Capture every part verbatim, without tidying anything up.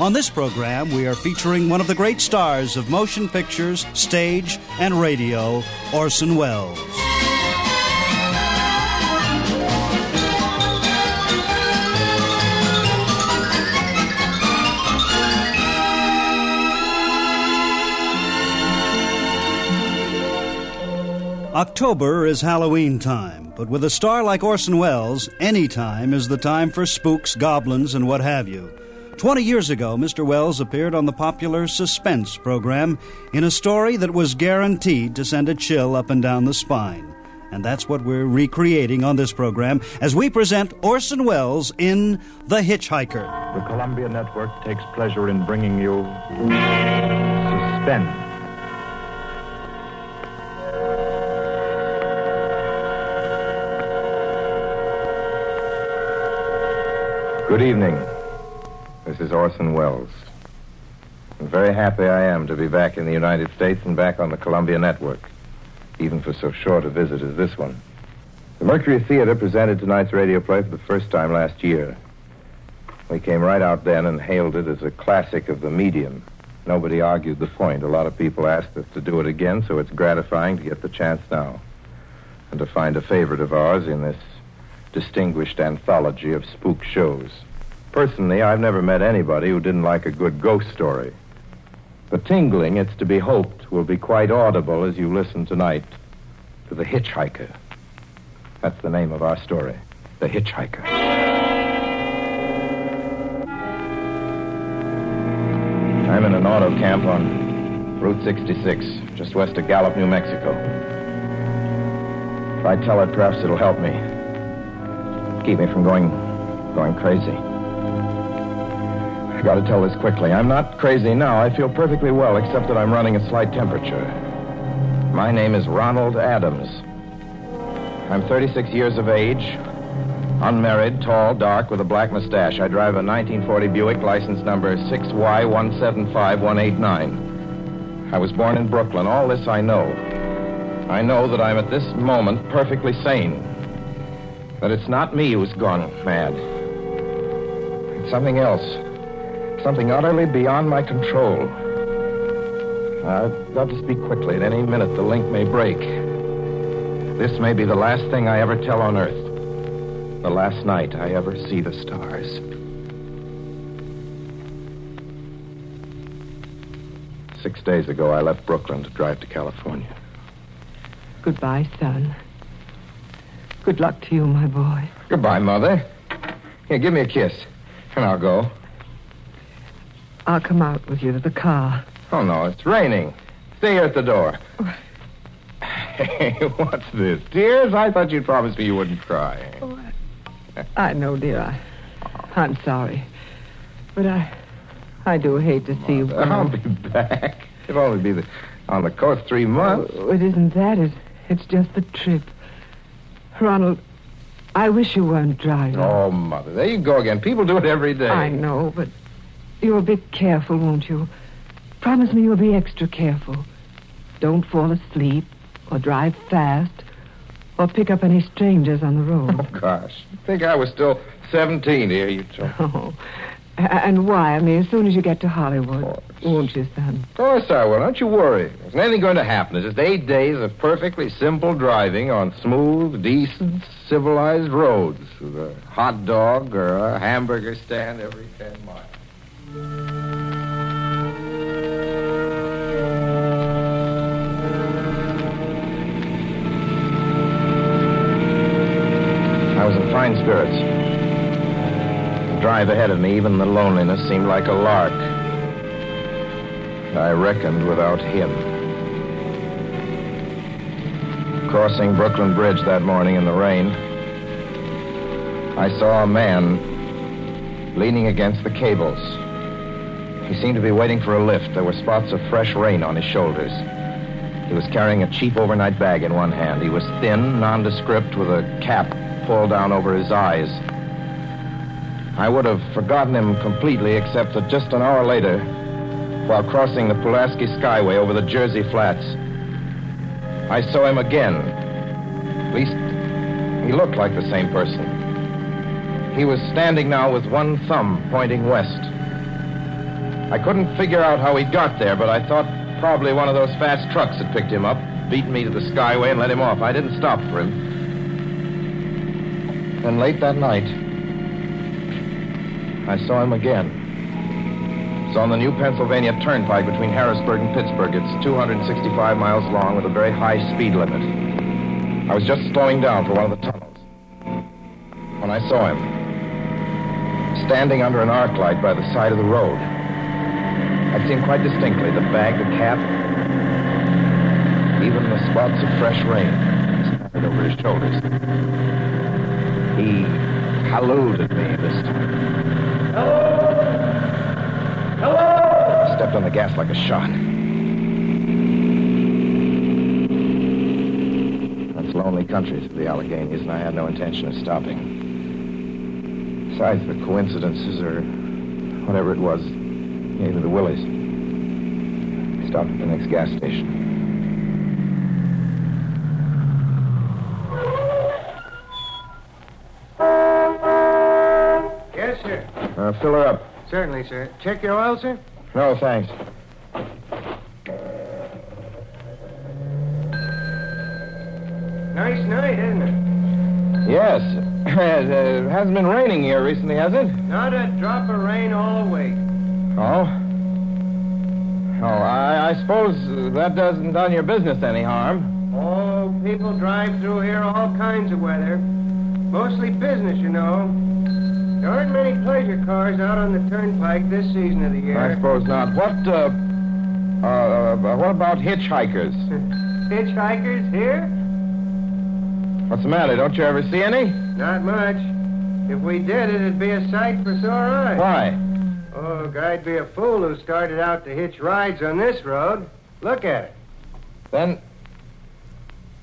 On this program, we are featuring one of the great stars of motion pictures, stage, and radio, Orson Welles. October is Halloween time, but with a star like Orson Welles, any time is the time for spooks, goblins, and what have you. Twenty years ago, Mister Welles appeared on the popular Suspense program in a story that was guaranteed to send a chill up and down the spine. And that's what we're recreating on this program as we present Orson Welles in The Hitchhiker. The Columbia Network takes pleasure in bringing you Suspense. Good evening. This is Orson Welles. I'm very happy I am to be back in the United States and back on the Columbia Network, even for so short a visit as this one. The Mercury Theater presented tonight's radio play for the first time last year. We came right out then and hailed it as a classic of the medium. Nobody argued the point. A lot of people asked us to do it again, so it's gratifying to get the chance now and to find a favorite of ours in this distinguished anthology of spook shows. Personally, I've never met anybody who didn't like a good ghost story. The tingling, it's to be hoped, will be quite audible as you listen tonight to The Hitchhiker. That's the name of our story, The Hitchhiker. I'm in an auto camp on Route sixty-six, just west of Gallup, New Mexico. If I tell it, perhaps it'll help me. Keep me from going, going crazy. I've got to tell this quickly. I'm not crazy now. I feel perfectly well, except that I'm running a slight temperature. My name is Ronald Adams. I'm thirty-six years of age, unmarried, tall, dark, with a black mustache. I drive a nineteen forty Buick, license number six Y one seven five one eight nine. I was born in Brooklyn. All this I know. I know that I'm at this moment perfectly sane. That it's not me who's gone mad. It's something else. Something utterly beyond my control. I've got to speak quickly. At any minute, the link may break. This may be the last thing I ever tell on Earth. The last night I ever see the stars. Six days ago, I left Brooklyn to drive to California. Goodbye, son. Good luck to you, my boy. Goodbye, Mother. Here, give me a kiss, and I'll go. I'll come out with you to the car. Oh, no, it's raining. Stay here at the door. Oh. Hey, what's this? Tears? I thought you'd promised me you wouldn't cry. Oh, I, I know, dear. I, I'm sorry. But I I do hate to see Mother, you go. I'll be back. It'll only be the, on the coast three months. Oh, it isn't that. It, it's just the trip. Ronald, I wish you weren't driving. Oh, Mother, there you go again. People do it every day. I know, but... You'll be careful, won't you? Promise me you'll be extra careful. Don't fall asleep or drive fast or pick up any strangers on the road. Oh, gosh. I think I was still seventeen here, you two. Oh. And wire me as soon as you get to Hollywood, won't you, son? Of course I will. Don't you worry. There's nothing going to happen. It's just eight days of perfectly simple driving on smooth, decent, civilized roads with a hot dog or a hamburger stand every ten miles. I was in fine spirits. The drive ahead of me, even the loneliness, seemed like a lark. I reckoned without him. Crossing Brooklyn Bridge that morning in the rain, I saw a man leaning against the cables. He seemed to be waiting for a lift. There were spots of fresh rain on his shoulders. He was carrying a cheap overnight bag in one hand. He was thin, nondescript, with a cap pulled down over his eyes. I would have forgotten him completely, except that just an hour later, while crossing the Pulaski Skyway over the Jersey Flats, I saw him again. At least, he looked like the same person. He was standing now with one thumb pointing west. I couldn't figure out how he got there, but I thought probably one of those fast trucks had picked him up, beaten me to the Skyway, and let him off. I didn't stop for him. Then late that night, I saw him again. It's on the new Pennsylvania Turnpike between Harrisburg and Pittsburgh. It's two hundred sixty-five miles long with a very high speed limit. I was just slowing down for one of the tunnels when I saw him, standing under an arc light by the side of the road. I'd seen quite distinctly the bag, the cap, even the spots of fresh rain scattered over his shoulders. He hallooed at me this time. Hello! Hello! I stepped on the gas like a shot. That's lonely country through the Alleghenies, and I had no intention of stopping. Besides the coincidences or whatever it was, gave me the willies. I stopped at the next gas station. Yes, sir. Uh, fill her up. Certainly, sir. Check your oil, sir? No, thanks. Nice night, isn't it? Yes. It hasn't been raining here recently, has it? Not a drop of rain all week. Oh? Oh, I, I suppose that doesn't done your business any harm. Oh, people drive through here all kinds of weather. Mostly business, you know. There aren't many pleasure cars out on the turnpike this season of the year. I suppose not. What, uh, uh, what about hitchhikers? Hitchhikers here? What's the matter? Don't you ever see any? Not much. If we did, it'd be a sight for sore eyes. Why? Oh, guy'd be a fool who started out to hitch rides on this road. Look at it. Then,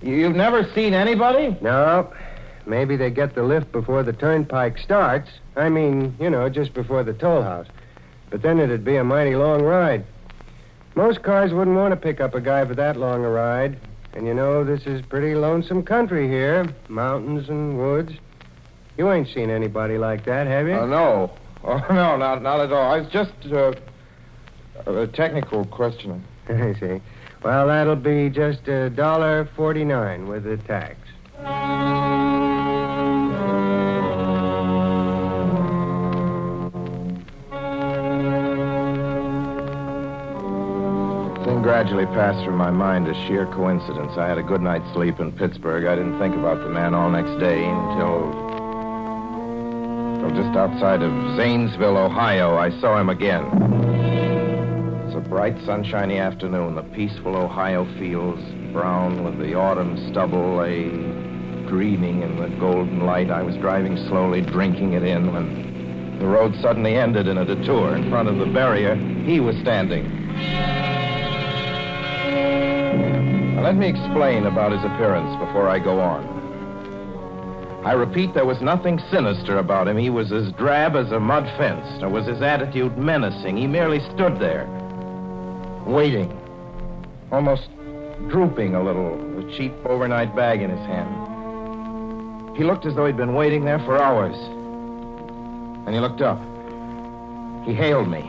you've never seen anybody? No. Maybe they get the lift before the turnpike starts. I mean, you know, just before the toll house. But then it'd be a mighty long ride. Most cars wouldn't want to pick up a guy for that long a ride. And, you know, this is pretty lonesome country here. Mountains and woods. You ain't seen anybody like that, have you? Uh, no. Oh, no, not, not at all. I was just, uh, a technical question. I see. Well, that'll be just a dollar forty-nine with the tax. Gradually passed from my mind a sheer coincidence. I had a good night's sleep in Pittsburgh. I didn't think about the man all next day until, until just outside of Zanesville, Ohio, I saw him again. It's a bright, sunshiny afternoon. The peaceful Ohio fields, brown with the autumn stubble, lay greening in the golden light. I was driving slowly, drinking it in, when the road suddenly ended in a detour. In front of the barrier, he was standing. Let me explain about his appearance before I go on. I repeat, there was nothing sinister about him. He was as drab as a mud fence, nor was his attitude menacing. He merely stood there, waiting, almost drooping a little, the cheap overnight bag in his hand. He looked as though he'd been waiting there for hours. Then he looked up. He hailed me.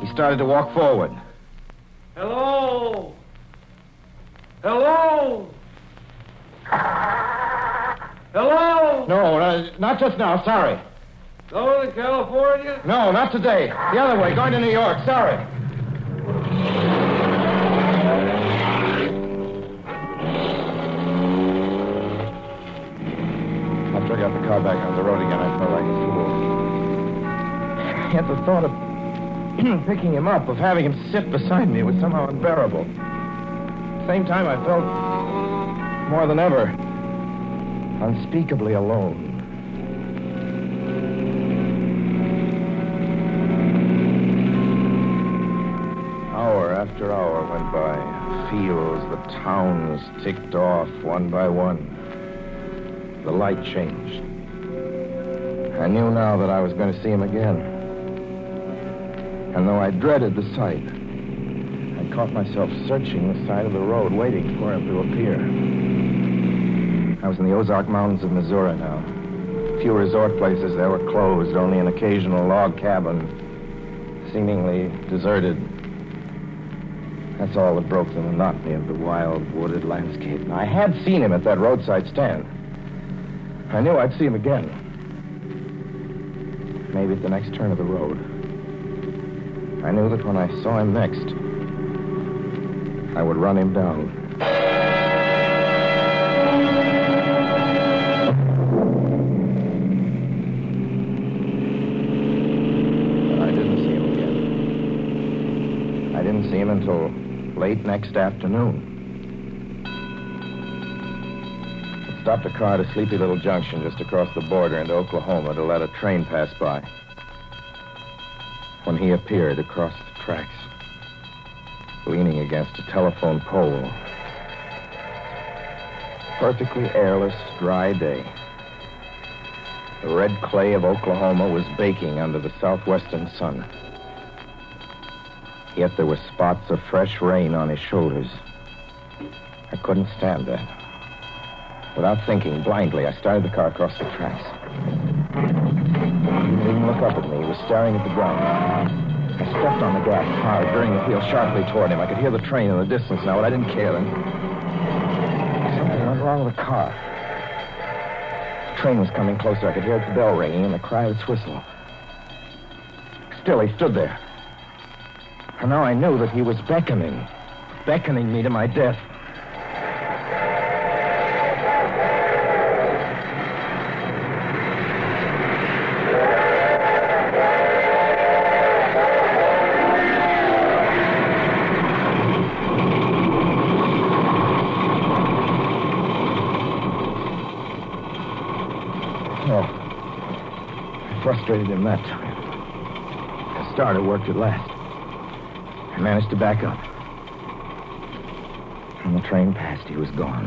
He started to walk forward. Hello! Hello? Hello? No, uh, not just now, sorry. Going to California? No, not today. The other way, going to New York, sorry. After I got the car back on the road again, I felt like a fool. Yet the thought of picking him up, of having him sit beside me, was somehow unbearable. At the same time, I felt more than ever unspeakably alone. Hour after after hour went by. Fields, the towns ticked off one by one. The light changed. I knew now that I was going to see him again. And though I dreaded the sight, I caught myself searching the side of the road, waiting for him to appear. I was in the Ozark Mountains of Missouri now. Few resort places there were closed, only an occasional log cabin, seemingly deserted. That's all that broke the monotony of the wild, wooded landscape. Now, I had seen him at that roadside stand. I knew I'd see him again. Maybe at the next turn of the road. I knew that when I saw him next, I would run him down. Until late next afternoon. I stopped a car at a sleepy little junction just across the border into Oklahoma to let a train pass by. When he appeared across the tracks, leaning against a telephone pole. Perfectly airless, dry day. The red clay of Oklahoma was baking under the southwestern sun. Yet there were spots of fresh rain on his shoulders. I couldn't stand that. Without thinking, blindly, I started the car across the tracks. He didn't look up at me. He was staring at the ground. I stepped on the gas hard, veering the wheel sharply toward him. I could hear the train in the distance now, but I didn't care then. Something went wrong with the car. The train was coming closer. I could hear its bell ringing and the cry of its whistle. Still, he stood there. And now I knew that he was beckoning, beckoning me to my death. Oh, I frustrated him that time. The starter worked at last. I managed to back up. When the train passed, he was gone.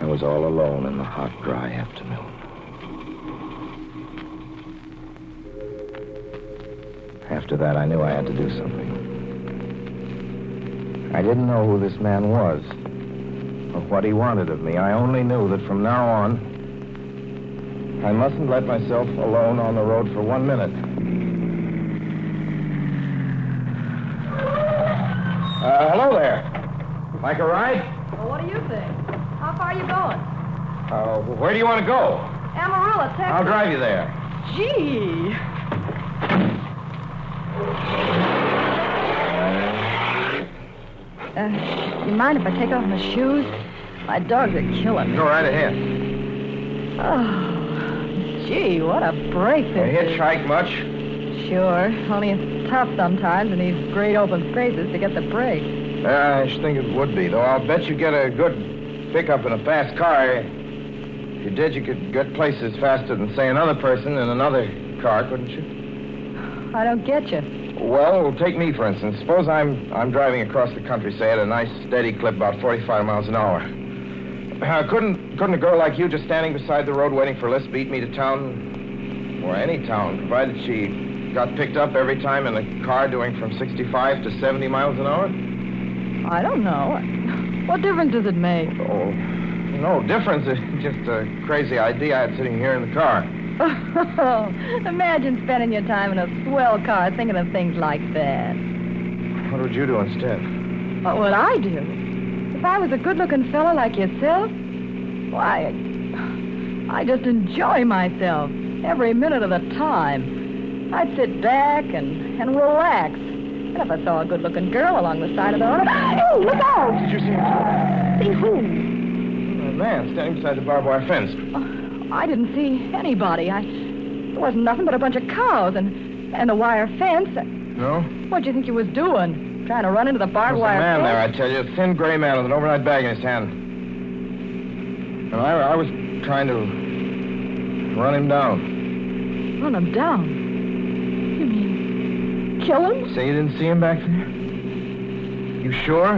I was all alone in the hot, dry afternoon. After that, I knew I had to do something. I didn't know who this man was or what he wanted of me. I only knew that from now on, I mustn't let myself alone on the road for one minute. Uh, hello there. Like a ride? Well, what do you think? How far are you going? Uh, where do you want to go? Amarillo, Texas. I'll drive you there. Gee. Uh, you mind if I take off my shoes? My dogs are killing me. Go right ahead. Oh, gee, what a break this is. You hitchhike much? Sure, only it's tough sometimes in these great open spaces to get the break. Uh, I should think it would be, though I'll bet you get a good pickup in a fast car. If you did, you could get places faster than, say, another person in another car, couldn't you? I don't get you. Well, take me, for instance. Suppose I'm I'm driving across the country, say, at a nice steady clip, about forty-five miles an hour. Uh, couldn't, couldn't a girl like you just standing beside the road waiting for a lift beat me to town, or any town, provided she got picked up every time in a car doing from sixty-five to seventy miles an hour? I don't know. What difference does it make? Oh, no difference. It's just a crazy idea I had sitting here in the car. Oh, imagine spending your time in a swell car thinking of things like that. What would you do instead? What would I do? If I was a good-looking fellow like yourself, why, I just enjoy myself every minute of the time. I'd sit back and, and relax. And if I saw a good-looking girl along the side of the road... Hey, look out! Did you see him? See whom? A man standing beside the barbed wire fence. Oh, I didn't see anybody. I, there wasn't nothing but a bunch of cows and, and the wire fence. No? What do you think he was doing? Trying to run into the barbed wire fence? There was a man there, I tell you. A thin gray man with an overnight bag in his hand. And I, I was trying to run him down. Run him down? Kill him? Say you didn't see him back there? You sure?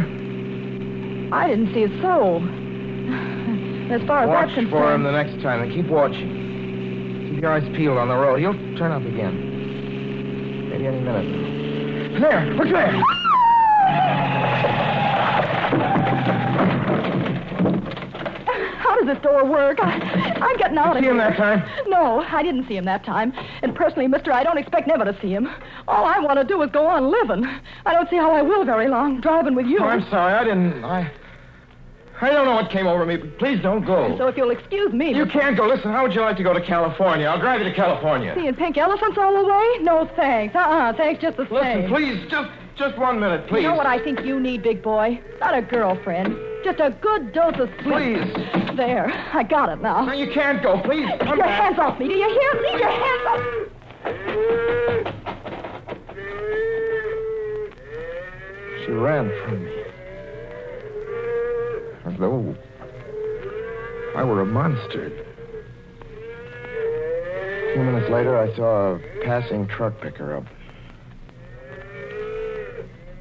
I didn't see a soul. As far as I'm concerned. Watch for him the next time and keep watching. Keep your eyes peeled on the road. He'll turn up again. Maybe any minute. There! Look there! How does this door work? I, I'm getting out of here. Did you see him that time? No, I didn't see him that time. And personally, mister, I don't expect never to see him. All I want to do is go on living. I don't see how I will very long, driving with you. Oh, I'm sorry. I didn't... I I don't know what came over me, but please don't go. So if you'll excuse me... You can't go. Listen, how would you like to go to California? I'll drive you to California. Seeing pink elephants all the way? No, thanks. Uh-uh, thanks just the same. Listen, please, just just one minute, please. You know what I think you need, big boy? Not a girlfriend. Just a good dose of sleep. Please. There, I got it now. No, you can't go. Please, come Your back. Hands off me. Do you hear me? Please. Your hands off... She ran from me. As though I were a monster. A few minutes later, I saw a passing truck pick her up.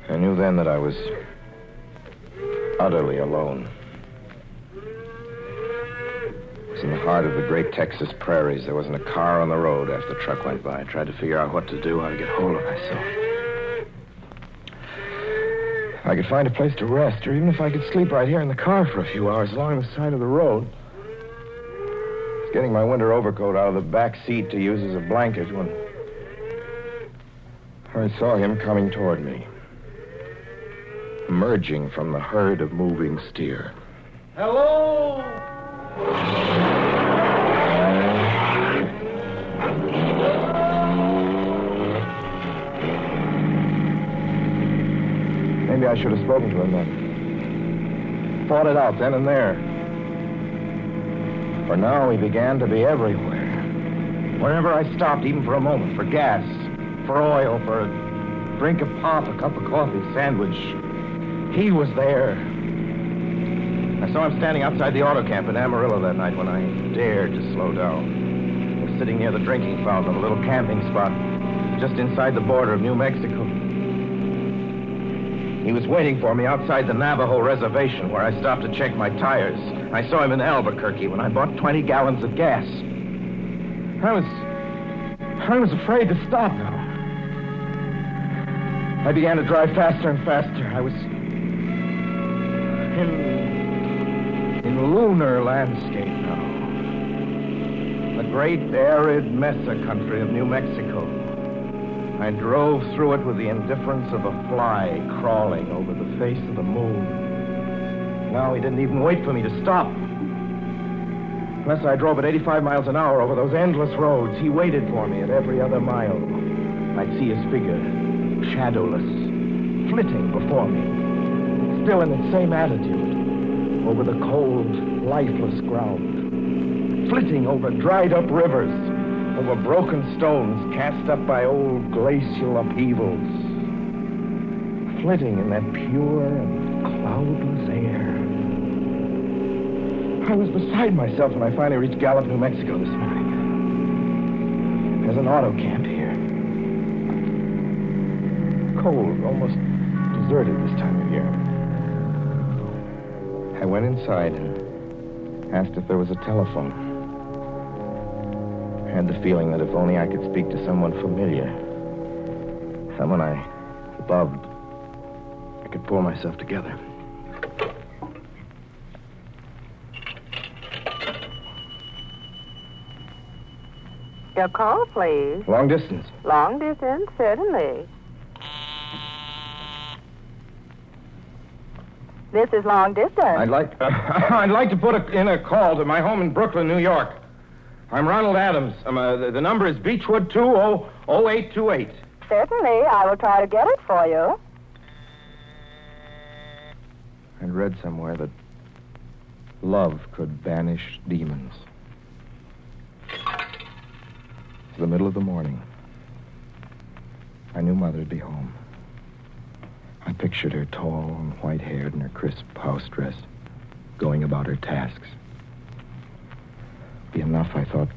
I knew then that I was utterly alone. It was in the heart of the great Texas prairies. There wasn't a car on the road after the truck went by. I tried to figure out what to do, how to get hold of myself. I could find a place to rest, or even if I could sleep right here in the car for a few hours along the side of the road. I was getting my winter overcoat out of the back seat to use as a blanket when I saw him coming toward me, emerging from the herd of moving steer. Hello! Maybe I should have spoken to him then. Thought it out then and there. For now, he began to be everywhere. Wherever I stopped, even for a moment, for gas, for oil, for a drink of pop, a cup of coffee, a sandwich, he was there. I saw him standing outside the auto camp in Amarillo that night when I dared to slow down. He was sitting near the drinking fountain, a little camping spot just inside the border of New Mexico. He was waiting for me outside the Navajo reservation where I stopped to check my tires. I saw him in Albuquerque when I bought twenty gallons of gas. I was... I was afraid to stop now. I began to drive faster and faster. I was... in... in lunar landscape now. The great arid Mesa country of New Mexico. I drove through it with the indifference of a fly crawling over the face of the moon. Now he didn't even wait for me to stop. Unless I drove at eighty-five miles an hour over those endless roads, he waited for me at every other mile. I'd see his figure, shadowless, flitting before me, still in the same attitude, over the cold, lifeless ground, flitting over dried-up rivers, over broken stones cast up by old glacial upheavals, flitting in that pure and cloudless air. I was beside myself when I finally reached Gallup, New Mexico this morning. There's an auto camp here. Cold, almost deserted this time of year. I went inside and asked if there was a telephone. I had the feeling that if only I could speak to someone familiar, someone I loved, I could pull myself together. Your call, please. Long distance. Long distance, certainly. This is long distance. I'd like, uh, I'd like to put a, in a call to my home in Brooklyn, New York. I'm Ronald Adams. I'm a, the, the number is Beechwood two oh oh eight two eight. Certainly, I will try to get it for you. I read somewhere that love could banish demons. It's the middle of the morning. I knew Mother'd be home. I pictured her tall and white-haired in her crisp house dress, going about her tasks. Be enough, I thought,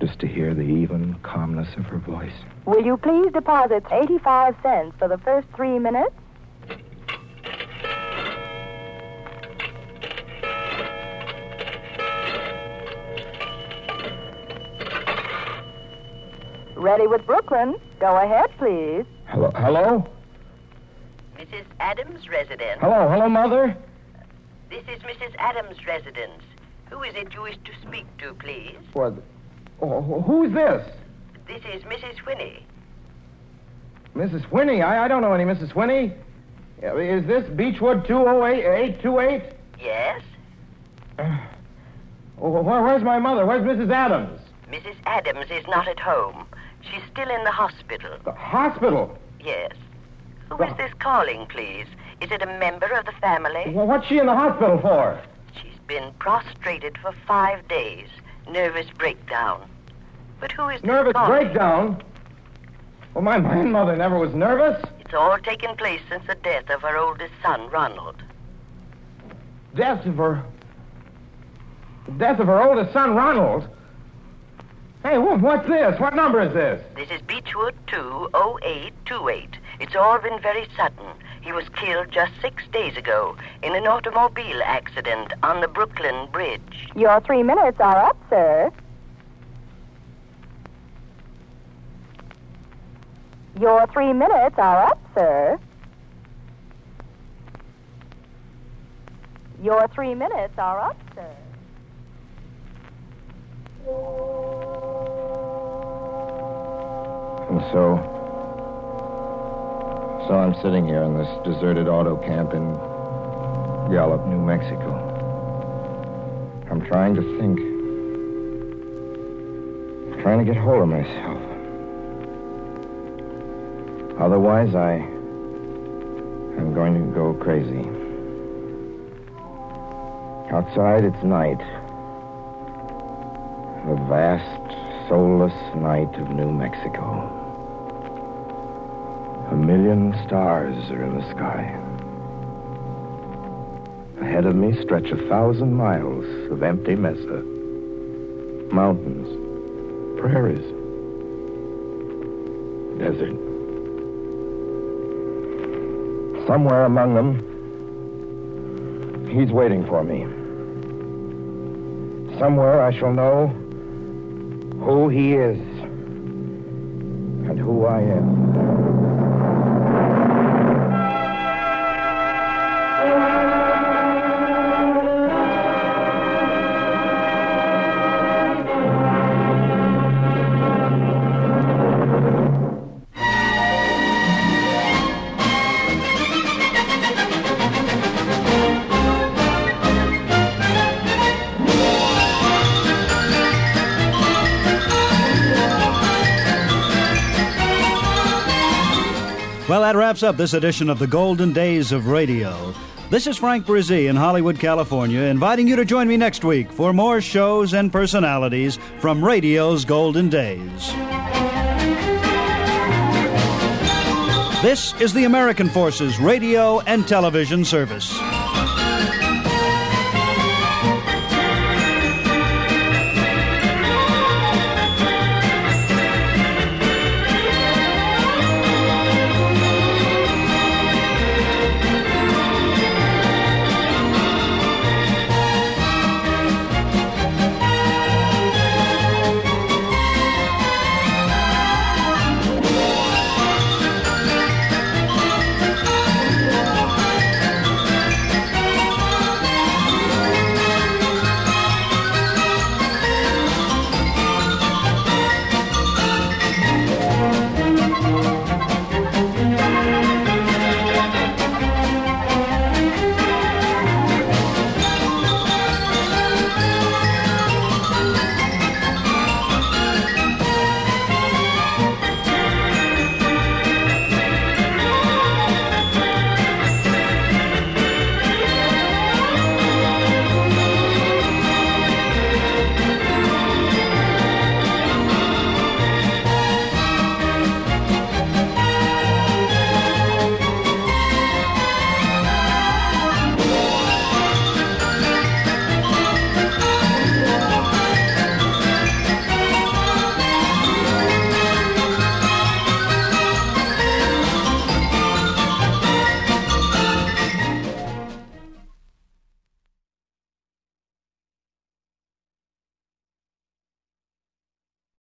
just to hear the even calmness of her voice. Will you please deposit eighty-five cents for the first three minutes? Ready with Brooklyn. Go ahead, please. Hello? Hello? Missus Adams' residence. Hello, hello, Mother. This is Missus Adams' residence. Who is it you wish to speak to, please? What? Oh, who is this? This is Missus Whinney. Missus Whinney? I, I don't know any Missus Whinney. Is this Beechwood two oh eight eight two eight? Yes. Uh, where, where's my mother? Where's Missus Adams? Missus Adams is not at home. She's still in the hospital. The hospital? Yes. Who the... is this calling, please? Is it a member of the family? Well, what's she in the hospital for? She's been prostrated for five days. Nervous breakdown. But who is this nervous calling? Breakdown? Well, my, my mother never was nervous. It's all taken place since the death of her oldest son, Ronald. Death of her... Death of her oldest son, Ronald? Hey, what's this? What number is this? This is Beechwood two oh eight two eight. It's all been very sudden. He was killed just six days ago in an automobile accident on the Brooklyn Bridge. Your three minutes are up, sir. Your three minutes are up, sir. Your three minutes are up, sir. And so, so I'm sitting here in this deserted auto camp in Gallup, New Mexico. I'm trying to think. I'm trying to get hold of myself. Otherwise, I, I'm going to go crazy. Outside, it's night. The vast, soulless night of New Mexico. A million stars are in the sky. Ahead of me stretch a thousand miles of empty mesa. Mountains, prairies, desert. Somewhere among them, he's waiting for me. Somewhere I shall know who he is, and who I am. That wraps up this edition of the Golden Days of Radio. This is Frank Brzee in Hollywood, California, inviting you to join me next week for more shows and personalities from radio's Golden Days. This is the American Forces Radio and Television Service.